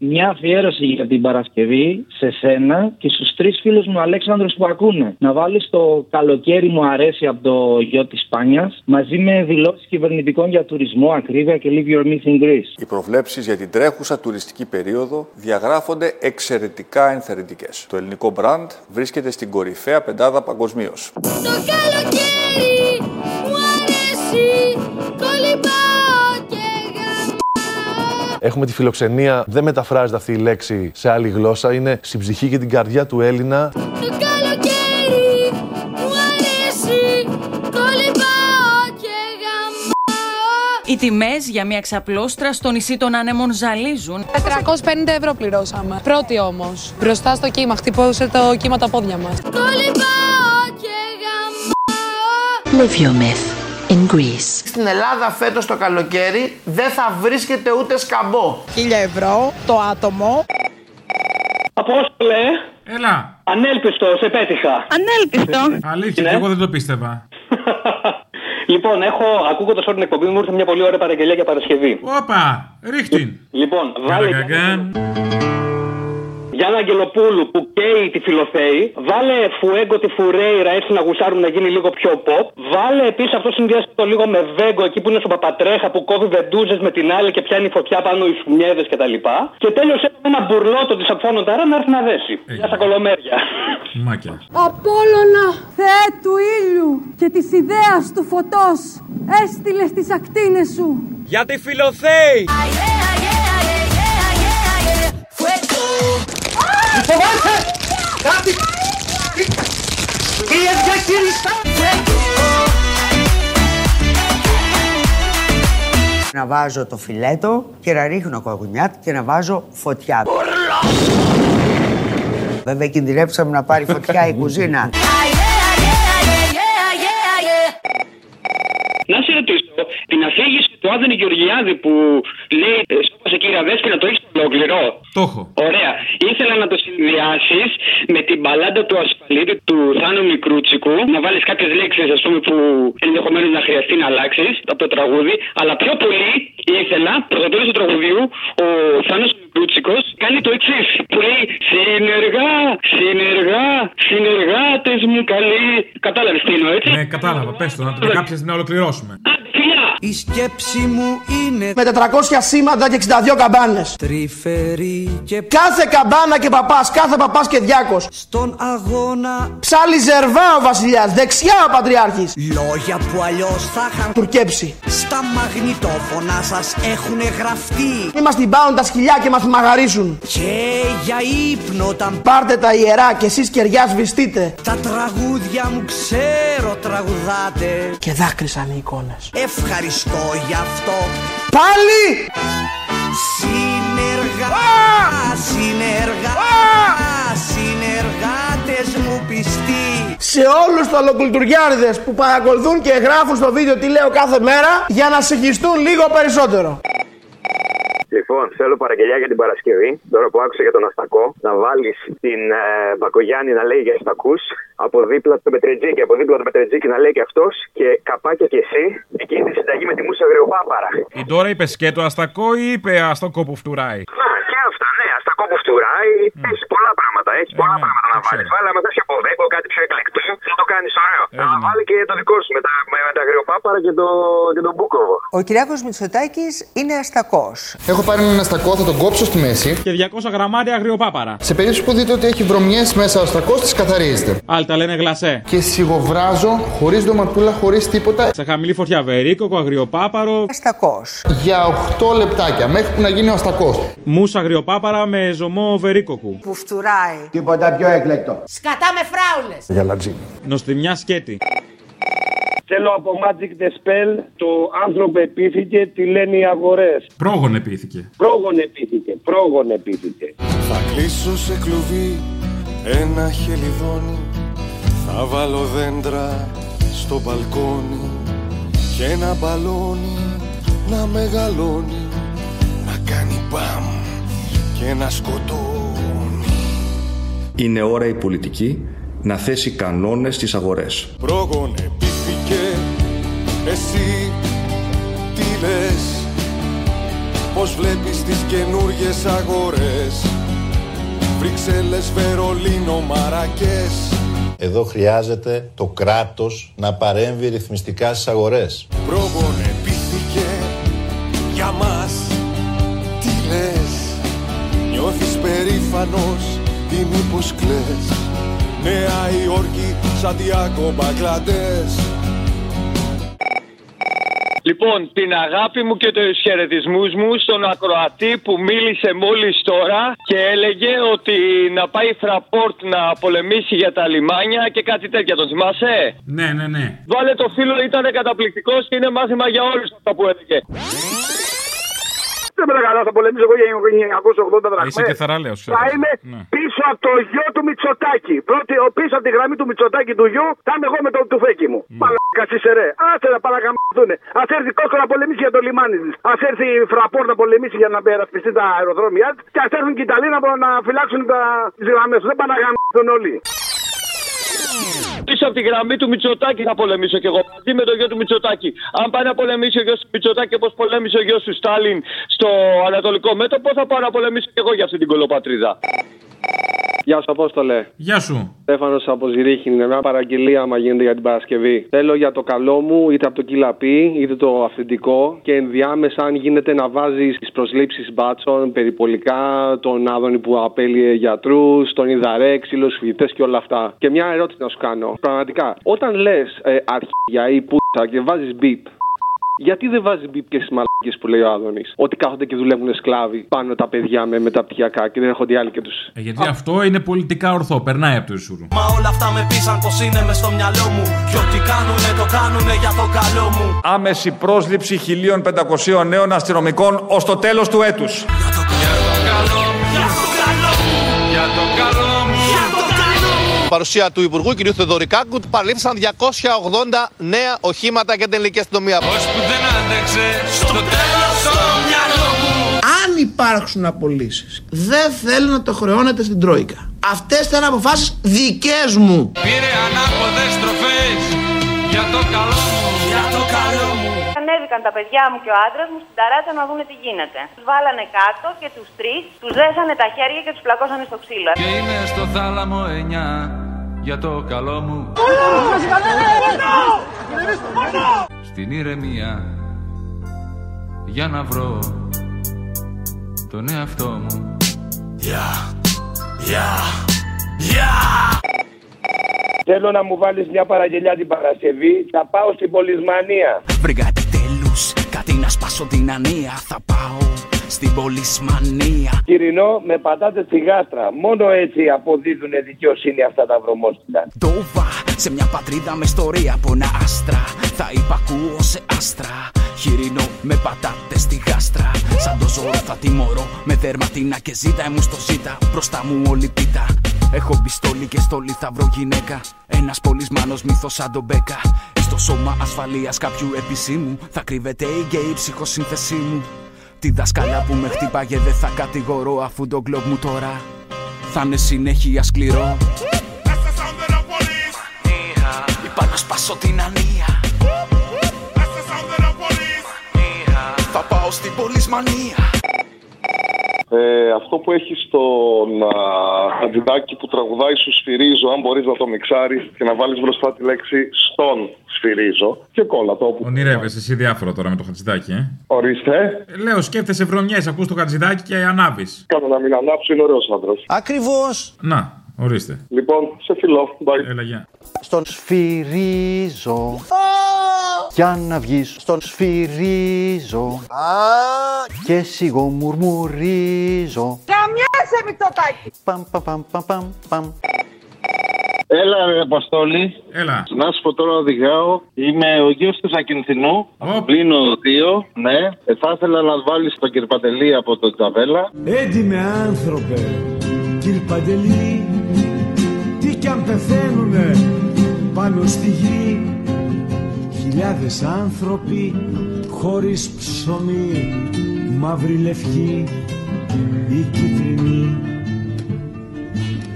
Μια αφιέρωση για την Παρασκευή σε σένα και στους τρεις φίλους μου Αλέξανδρους που ακούνε. Να βάλεις το «Καλοκαίρι μου αρέσει» από το Γιο της Σπάνιας μαζί με δηλώσεις κυβερνητικών για τουρισμό, ακρίβεια και Leave Your Myth in Greece. Οι προβλέψεις για την τρέχουσα τουριστική περίοδο διαγράφονται εξαιρετικά ενθαρρυντικές. Το ελληνικό μπραντ βρίσκεται στην κορυφαία πεντάδα παγκοσμίως. Το καλοκαίρι μου αρέσει, κολυμπάω και έχουμε τη φιλοξενία, δεν μεταφράζεται αυτή η λέξη σε άλλη γλώσσα, είναι στην ψυχή και την καρδιά του Έλληνα. Το καλοκαίρι μου αρέσει, κολυμπάω και γαμάω. Οι τιμές για μια ξαπλώστρα στο νησί των Ανέμων ζαλίζουν. 450€ πληρώσαμε. Πρώτη όμως. Μπροστά στο κύμα, χτυπώσε το κύμα τα πόδια μας. Κολυμπάω και γαμάω. Live your myth. Στην Ελλάδα φέτος το καλοκαίρι δεν θα βρίσκεται ούτε σκαμπό. 1.000€ το άτομο. Απόστολε. Έλα. Ανέλπιστο, σε πέτυχα. Ανέλπιστο. Αλήθεια, ναι. Και εγώ δεν το πίστευα. Λοιπόν, ακούγοντας όλη την εκπομπή μου ήρθε μια πολύ ωραία παραγγελία για Παρασκευή. Όπα, ρίχτην. Λοιπόν, βάλε... Γιάννα Αγγελοπούλου που καίει τη Φιλοθέη, βάλε Φουέγκο τη Φουρέιρα έτσι να γουσάρουν να γίνει λίγο πιο pop. Βάλε επίσης αυτό συνδυάζει το λίγο με Βέγκο εκεί που είναι στο Παπατρέχα που κόβει βεντούζες με την άλλη και πιάνει φωτιά πάνω οι σουμιέδες κτλ. Και τέλος έχουμε ένα μπουρλότο της Αφώνων Ταρά να έρθει να δέσει. Για στα κολομέρια. Μάκια. Απόλλωνα, θεέ του ήλιου και της ιδέας του φωτός, έστειλε στις ακτίνες σου. Για τη Φιλοθέη! Φοβάστε! Κάτι! Η ευδιακυριστά! Να βάζω το φιλέτο και να ρίχνω κοκουνιάτ και να βάζω φωτιά. Βέβαια κινδυνεύσαμε να πάρει φωτιά η κουζίνα. Να σε ρωτήσω, την αφήγηση του Άδωνη Γεωργιάδη που λέει «Σώπασε κύριε Αδέσποινα», το έχεις ολόκληρο? Το έχω. Ωραία. Ήθελα να το συνδυάσεις με την μπαλάντα του Ασφαλίτη του Θάνου Μικρούτσικου, να βάλεις κάποιες λέξεις ας πούμε που ενδεχομένως να χρειαστεί να αλλάξεις από το τραγούδι, αλλά πιο πολύ ήθελα στο τέλος του τραγουδιού ο Θάνος Μικρούτσικος κάνει το εξής που λέει «Συνεργάτες μου καλοί». Κατάλαβες τι εννοώ, έτσι? Ναι, κατάλαβα. Πες το, να το κάψεις να ολοκληρώσουμε. Η σκέψη μου είναι με 400 σήματα και 62 καμπάνες. Τρυφερή και κάθε καμπάνα και παπάς, κάθε παπάς και διάκος. Στον αγώνα ψάλλει ζερβά ο βασιλιάς, δεξιά ο πατριάρχης. Λόγια που αλλιώς θα είχαν τουρκέψει. Στα μαγνητόφωνα σας έχουνε γραφτεί. Μη μας την πάρουν τα σκυλιά και μας τη μαγαρίσουν. Και για ύπνο τα πάρτε τα ιερά και εσείς κεριά σβηστείτε. Τα τραγούδια μου ξέρω τραγουδάτε. Και δάκρυσαν οι εικόνες. Ευχαριστώ γι' αυτό. Πάλι! Συνεργάτες μου πιστοί. Σε όλους τους αλλοκουλτουριάριδες που παρακολουθούν και γράφουν στο βίντεο τι λέω κάθε μέρα για να συγχυστούν λίγο περισσότερο. Λοιπόν, θέλω παραγγελιά για την Παρασκευή, τώρα που άκουσα για τον Αστακό, να βάλεις την Μπακογιάννη να λέει για Αστακούς, από δίπλα τον Πετρετζίκη, από δίπλα τον Πετρετζίκη να λέει και αυτός, και καπάκια και εσύ, εκείνη τη συνταγή με τη Μούσα Γρηγοπάπαρα. Η τώρα είπε σκέτο Αστακό ή είπε Αστακό που φτουράει? Α, και αυτά, ναι, Αστακό που φτουράει, έχει πολλά πράγματα, έχει πολλά πράγματα να βάλεις. Βάλα μετά σε αποδέκο, κάτι πιο εκλεκτό, θα το κάνεις ωραίο. Να βάλει και το δικό σου με τα Γρηγοπάπαρα και τον Μπούκοβο. Ο Κυριάκος Μητσοτάκης είναι Αστακός. Πάρει έναν αστακό, θα τον κόψω στη μέση. Και 200 γραμμάρια αγριοπάπαρα. Σε περίπτωση που δείτε ότι έχει βρωμιές μέσα ο αστακός, τις καθαρίζετε. Άλλοι τα λένε γλασέ. Και σιγοβράζω, χωρίς ντοματούλα, χωρίς τίποτα. Σε χαμηλή φωτιά βερίκοκο, αγριοπάπαρο. Αστακός. Για 8 λεπτάκια, μέχρι που να γίνει ο αστακός. Μούσα αγριοπάπαρα με ζωμό βερίκοκου. Που φτουράει. Τίποτα πιο έκλεκτο. Σκατά με φράουλες. Για λατζίνη. Νοστιμιά σκέτη. Θέλω από Magic the Spell το «Άνθρωπε πήθηκε, τι λένε οι αγορές». Πρόγονε πήθηκε. Πρόγονε πήθηκε. Θα κλείσω σε κλουβί ένα χελιδόνι, θα βάλω δέντρα στο μπαλκόνι και ένα μπαλόνι να μεγαλώνει, να κάνει μπαμ και να σκοτώνει. Είναι ώρα η πολιτική να θέσει κανόνες στις αγορές. Πρόγονε πήθηκε, εσύ τι λες? Πώς βλέπεις τις καινούριες αγορές, Βρυξέλλες, Βερολίνο, Μαρακές. Εδώ χρειάζεται το κράτος να παρέμβει ρυθμιστικά στις αγορές. Προπονεπήθηκε για μας, τι λες, νιώθεις περήφανος ή μήπως κλαις? Νέα Υόρκη, Σαντιάκο, Μπαγκλαντές. Λοιπόν, την αγάπη μου και τους χαιρετισμούς μου στον ακροατή που μίλησε μόλις τώρα και έλεγε ότι να πάει Φραπόρτ να πολεμήσει για τα λιμάνια και κάτι τέτοια, τον θυμάσαι? Ναι, ναι, ναι. Βάλε το φίλο, ήταν καταπληκτικός και είναι μάθημα για όλους αυτά που έλεγε. Δεν με καλά, θα πολεμήσω εγώ για 980 δραχμές. Είσαι και θαραλέος. Θα είμαι πίσω από το γιο του Μητσοτάκη. Πίσω από τη γραμμή του Μητσοτάκη του γιου, θα είμαι εγώ με το τουφέκι μου. Μαλάκα είσαι ρε. Άσε να παρακαμιστούνε. Ας έρθει Κόσκο να πολεμήσει για το λιμάνι της. Ας έρθει η Φραπόρτ να πολεμήσει για να περασπιστεί τα αεροδρόμια της. Και ας έρθουν και οι Ιταλοί να φυλάξουν τις γραμμές τους. Δεν παρακαμιστούν όλοι. Πίσω από τη γραμμή του Μητσοτάκη θα πολεμήσω κι εγώ. Μαζί με το γιο του Μητσοτάκη. Αν πάει να πολεμήσει ο γιος του Μητσοτάκη όπως πολέμησε ο γιος του Στάλιν στο Ανατολικό Μέτωπο, θα πάω να πολεμήσω κι εγώ για αυτή την κολοπατρίδα. Γεια σου, Απόστολε. Γεια σου. Στέφανος από Ζυρίχη, μια παραγγελία άμα γίνεται για την Παρασκευή. Θέλω για το καλό μου, είτε από το Κιλαπί, είτε το αυθεντικό. Και ενδιάμεσα, αν γίνεται, να βάζεις τις προσλήψεις μπάτσων, περιπολικά, τον Άδωνη που απέλυε γιατρούς, τον Ιδαρέ, ξύλους φοιτητές και όλα αυτά. Και μια ερώτηση να σου κάνω. Πραγματικά, όταν λες αρχεία ή πούτσα και βάζεις μπιπ, γιατί δεν βάζει μπιπ και στις μαλακίες που λέει ο Άδωνης? Ότι κάθονται και δουλεύουν σκλάβοι πάνω τα παιδιά με μεταπτυχιακά και δεν έρχονται άλλοι και τους. Γιατί αυτό είναι πολιτικά ορθό, περνάει από το Ισούρου. Μα όλα αυτά με πείσαν πως είναι μες στο μυαλό μου. Και ό,τι κάνουνε το κάνουνε για το καλό μου. Άμεση πρόσληψη 1500 νέων αστυνομικών ως το τέλος του έτους. Για το καλό μου, για το καλό μου, για το καλό μου, για το καλό μου. Παρουσία του Υπουργού κ. Θεοδωρικάκου, παρελήφθησαν 280 νέα οχήματα για την ελληνική αστυνομία. Στο τέλος στο μυαλό μου. Αν υπάρξουν απολύσεις, δεν θέλω να το χρεώνετε στην Τρόικα. Αυτές ήταν αποφάσεις δικές μου. Πήρε ανάποδες στροφές για το καλό μου, για το καλό μου. Ανέβηκαν τα παιδιά μου και ο άντρας μου στην ταράτσα να δούνε τι γίνεται. Τους βάλανε κάτω και τους τρεις τους δέσανε τα χέρια και τους πλακώσανε στο ξύλο. Και είμαι στο θάλαμο 9 για το καλό μου. Στην ηρεμία για να βρω τον εαυτό μου. Θέλω να μου βάλεις μια παραγγελιά την Παρασκευή. Θα πάω στην Πολυσμανία. Βρήκα επιτέλους κάτι να σπάσω την ανία. Θα πάω στην Πολυσμανία. Κυρινό με πατάτες στη γάστρα. Μόνο έτσι αποδίδουν δικαιοσύνη αυτά τα βρωμόστινα. Ντόβα σε μια πατρίδα με ιστορία. Από ένα άστρα θα υπακούω σε άστρα. Χοιρινό με πατάτες στη γάστρα. Σαν το ζώο θα τιμωρώ με δερματίνα και ζήτα. Εμού στο ζήτα, μπροστά μου όλη πίτα. Έχω πιστόλι και στόλι θα βρω γυναίκα. Ένας πολυσμάνος μύθος σαν τον Μπέκα. Στο σώμα ασφαλείας κάποιου επισήμου θα κρύβεται η γκέι ψυχοσύνθεσή μου. Τη δασκάλα που με χτυπάγε δεν θα κατηγορώ. Αφού το γκλόπ μου τώρα θα είναι συνέχεια σκληρό. Είπα να σπάσω την ανία. Θα πάω στην Πολυσμανία. Αυτό που έχει στον Χατζηδάκη που τραγουδάει σου σφυρίζω, αν μπορείς να το μιξάρεις και να βάλεις μπροστά τη λέξη στον σφυρίζω και κόλλα το όπου... Ονειρεύεσαι εσύ διάφορα τώρα με το Χατζηδάκη, Ορίστε. Λέω, σκέφτεσαι βρωμιές, ακούς το Χατζηδάκη και ανάβεις. Κάτω να μην ανάψω, είναι ωραίος άντρας. Ακριβώς. Να. Ορίστε. Λοιπόν, σε φιλώ. Bye. Έλα, γεια. Στον σφυρίζω. Για να βγεις. Στον σφυρίζω. Και σιγομουρμουρίζω. Καμιάσαι Μητσοτάκη. Παμ. Έλα ρε Αποστόλη. Έλα. Να σου πω τώρα οδηγάω. Είμαι ο γιος του Ακινθινού. Πλύνω 2. Ναι. Θα ήθελα να βάλεις τον Κυρπαντελή από τον Τζαβέλα. Έντιμε άνθρωπε Κύριε Παντελή, τι κι αν πεθαίνουνε πάνω στη γη, χιλιάδες άνθρωποι χωρίς ψωμί, μαύρη λευκή ή κίτρινη.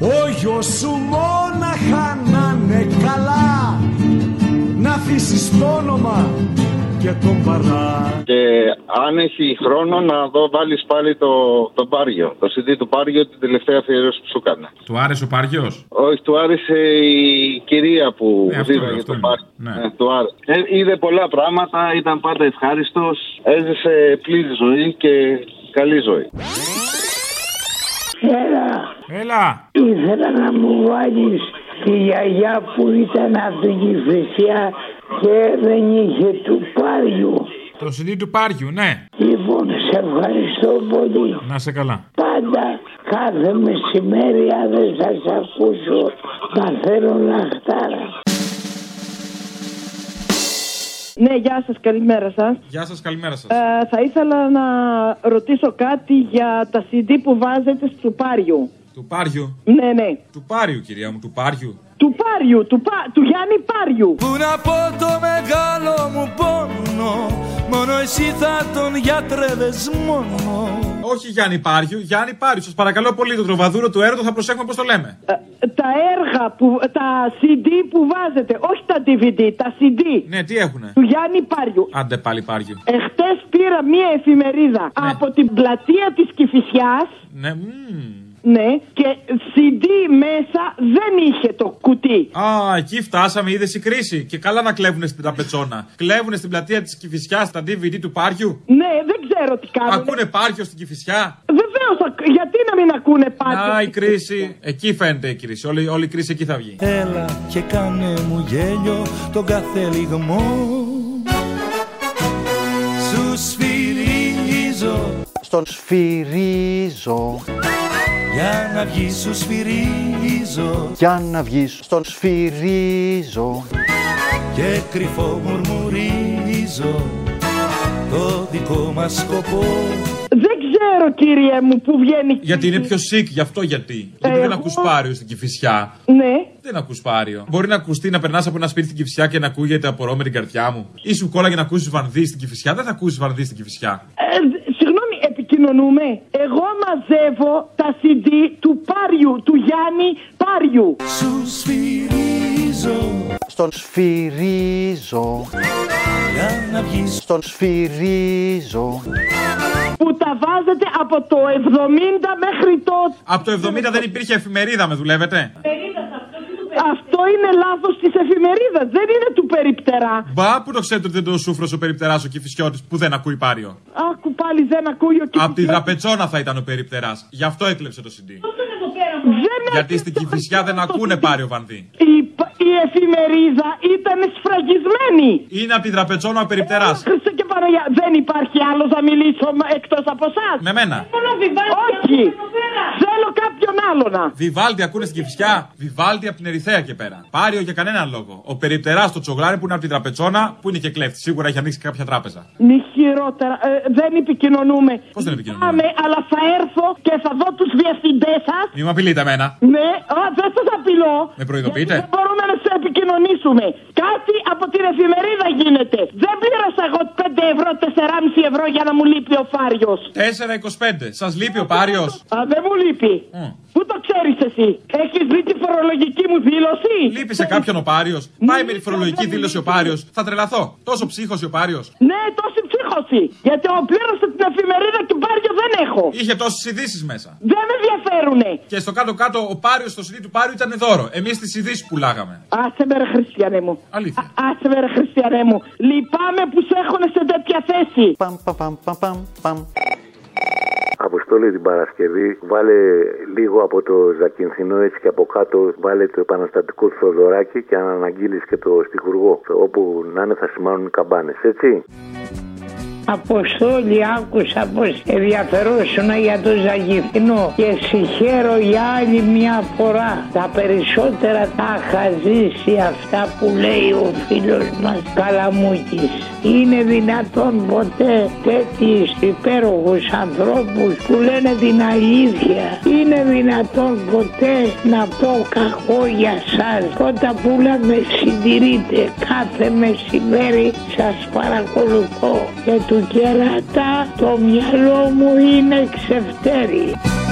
Ο γιος σου μόναχα να είναι καλά, να αφήσεις το όνομα και τον παρά. αν έχει χρόνο να δω, βάλεις πάλι το Πάργιο, το CD του Πάργιο, την τελευταία αφιέρωση που σου έκανα. Του άρεσε ο Πάργιος? Όχι, του άρεσε η κυρία που δίδαγε το Πάργιο. Ναι. Είδε πολλά πράγματα, ήταν πάντα ευχάριστος, έζησε πλήρη ζωή και καλή ζωή. Έλα! Ήθελα να μου βάλεις τη γιαγιά που ήταν από την Κηφισιά και δεν είχε του Πάριου. Το CD του Πάριου, ναι. Λοιπόν, σε ευχαριστώ πολύ. Να σε καλά. Πάντα, κάθε μεσημέρι, αν δεν σας ακούσω, μαθαίνω λαχτάρα. Ναι, γεια σας, καλημέρα σας. Γεια σας, καλημέρα σας. Θα ήθελα να ρωτήσω κάτι για τα CD που βάζετε στο Πάριου. Του Πάριου? Ναι. Του Πάριου, κυρία μου, του Πάριου. Του Γιάννη Πάριου. Πού να πω το μεγάλο μου πόνο, μόνο εσύ θα τον γιατρεύες μόνο. Όχι Γιάννη Πάριου, Γιάννη Πάριου. Σας παρακαλώ πολύ, το τροβαδούρο του έρωτο θα προσέχουμε πώς το λέμε. Τα έργα, τα CD που βάζετε, όχι τα DVD, τα CD. Ναι, τι έχουνε? Του Γιάννη Πάριου. Άντε πάλι Πάριου. Εχθές πήρα μία εφημερίδα, ναι, από την πλατεία της Κηφισιάς. Ναι, ναι, και CD μέσα δεν είχε το κουτί. Α, εκεί φτάσαμε, είδες η κρίση. Και καλά να κλέβουνε τα πετσόνα. Κλέβουνε στην πλατεία της Κηφισιάς τα DVD του Πάριου. Ναι, δεν ξέρω τι κάνουν. Ακούνε Πάριο στην Κηφισιά? Βεβαίως, γιατί να μην ακούνε Πάριο? Α, η κρίση, εκεί φαίνεται η κρίση. Όλη η κρίση εκεί θα βγει. Έλα και κάνε μου γέλιο τον κάθε λιγμό. Σου σφυρίζω. Στον σφυρίζω. Για να βγεις σου σφυρίζω. Για να βγεις στον σφυρίζω. Και κρυφό μουρμουρίζω το δικό μας σκοπό. Δεν ξέρω κύριε μου που βγαίνει. Γιατί είναι πιο σικ, γι' αυτό γιατί. Γιατί δεν ακούς Πάριο στην Κηφισιά. Ναι. Δεν ακούς Πάριο. Μπορεί να ακουστεί να περνάς από ένα σπίτι στην Κηφισιά και να ακούγεται απορώ με την καρδιά μου. Ή σου κόλλαγε να ακούσεις Βανδύ στην Κηφισιά. Δεν θα ακούσεις Βανδύ στην Κηφισιά. Εγώ μαζεύω τα CD του Πάριου, του Γιάννη Πάριου. Σου σφυρίζω. Στον σφυρίζω. Για να βγεις. Στον σφυρίζω. Που τα βάζετε από το 70 μέχρι το... Από το 70 δεν υπήρχε εφημερίδα, με δουλεύετε. Αυτό είναι λάθος της εφημερίδας, δεν είναι του Περιπτερά. Μπα, που το ξέρετε ότι δεν το σούφρωσε ο Περιπτεράς ο Κηφισιώτης που δεν ακούει Πάριο. Άκου πάλι δεν ακούει ο Κηφισιώτης. Απ' τη Δραπετσόνα θα ήταν ο Περιπτεράς, γι' αυτό έκλεψε το CD. Γιατί στην Κηφισιά δεν ακούνε Πάριο Βανδύ. Η εφημερίδα ήταν σφραγισμένη. Είναι από τη Δραπετσόνα ο Περιπτεράς. Χριστέ και Παναγιά, δεν υπάρχει άλλος να μιλήσω εκτός από εσάς. Με μένα. Όχι, θέλω κάποιον άλλο να. Βιβάλντι ακούνε στην Κηφισιά. Βιβάλντι από την Ερυθέα και πέρα. Πάριο για κανένα λόγο. Ο Περιπτεράς στο Τσογλάρι που είναι από τη Δραπετσόνα που είναι και κλέφτη. Σίγουρα έχει ανοίξει κάποια τράπεζα. Μη χειρότερα. Δεν επικοινωνούμε. Πώς δεν επικοινωνούμε? Πάμε, αλλά θα έρθω και θα δω τους διευθυντές σας. Μη μου απειλείτε εμένα. Ναι, δεν σας απειλώ. Με προειδοποιείτε. Δεν μπορούμε να σε επικοινωνήσουμε. Κάτι από την εφημερίδα γίνεται. Δεν πήρασα εγώ 5€, 4,5€ για να μου λείπει ο Πάριος. 4,25. Σας λείπει ο Πάριος? Α, δεν μου λείπει. Πού το ξέρεις εσύ? Έχεις δει τη φορολογική μου δήλωση? Λείπει σε κάποιον ο Πάριος. Πάει με τη φορολογική δήλωση ο Πάριος. Θα τρελαθώ. Τόσο ψύχωση ο Πάριος. Ναι, τόση ψύχωση. Γιατί ο πλήρωσε την εφημερίδα του Πάριο δεν έχω. Είχε τόσες ειδήσεις μέσα. Δεν με ενδιαφέρουνε. Και στο κάτω-κάτω ο Πάριος, στο CD του Πάριου ήταν δώρο. Εμείς τις ειδήσεις πουλάγαμε. Άσε με ρε Χριστιανέ μου. Αλήθεια. Άσε με ρε Χριστιανέ μου. Λυπάμαι που σε έχουνε σε τέτοια θέση. Αποστόλη, την Παρασκευή βάλε λίγο από το Ζακυνθινό, έτσι και από κάτω βάλε το επαναστατικό του Θοδωράκη και αν αναγγείλεις και το στιχουργό. Όπου να είναι θα σημάνουν οι καμπάνες, έτσι. Αποστόλη, άκουσα πως ενδιαφερόσουνα για το Ζαγυθινό και συγχαίρω για άλλη μια φορά. Τα περισσότερα τα είχα ζήσει αυτά που λέει ο φίλος μας Καλαμούκης. Είναι δυνατόν ποτέ τέτοιους υπέροχους ανθρώπους που λένε την αλήθεια? Είναι δυνατόν ποτέ να πω κακό για σας? Όταν πουλά με συντηρείτε, κάθε μεσημέρι σας παρακολουθώ και του κερατά το μυαλό μου είναι ξεφτέρι.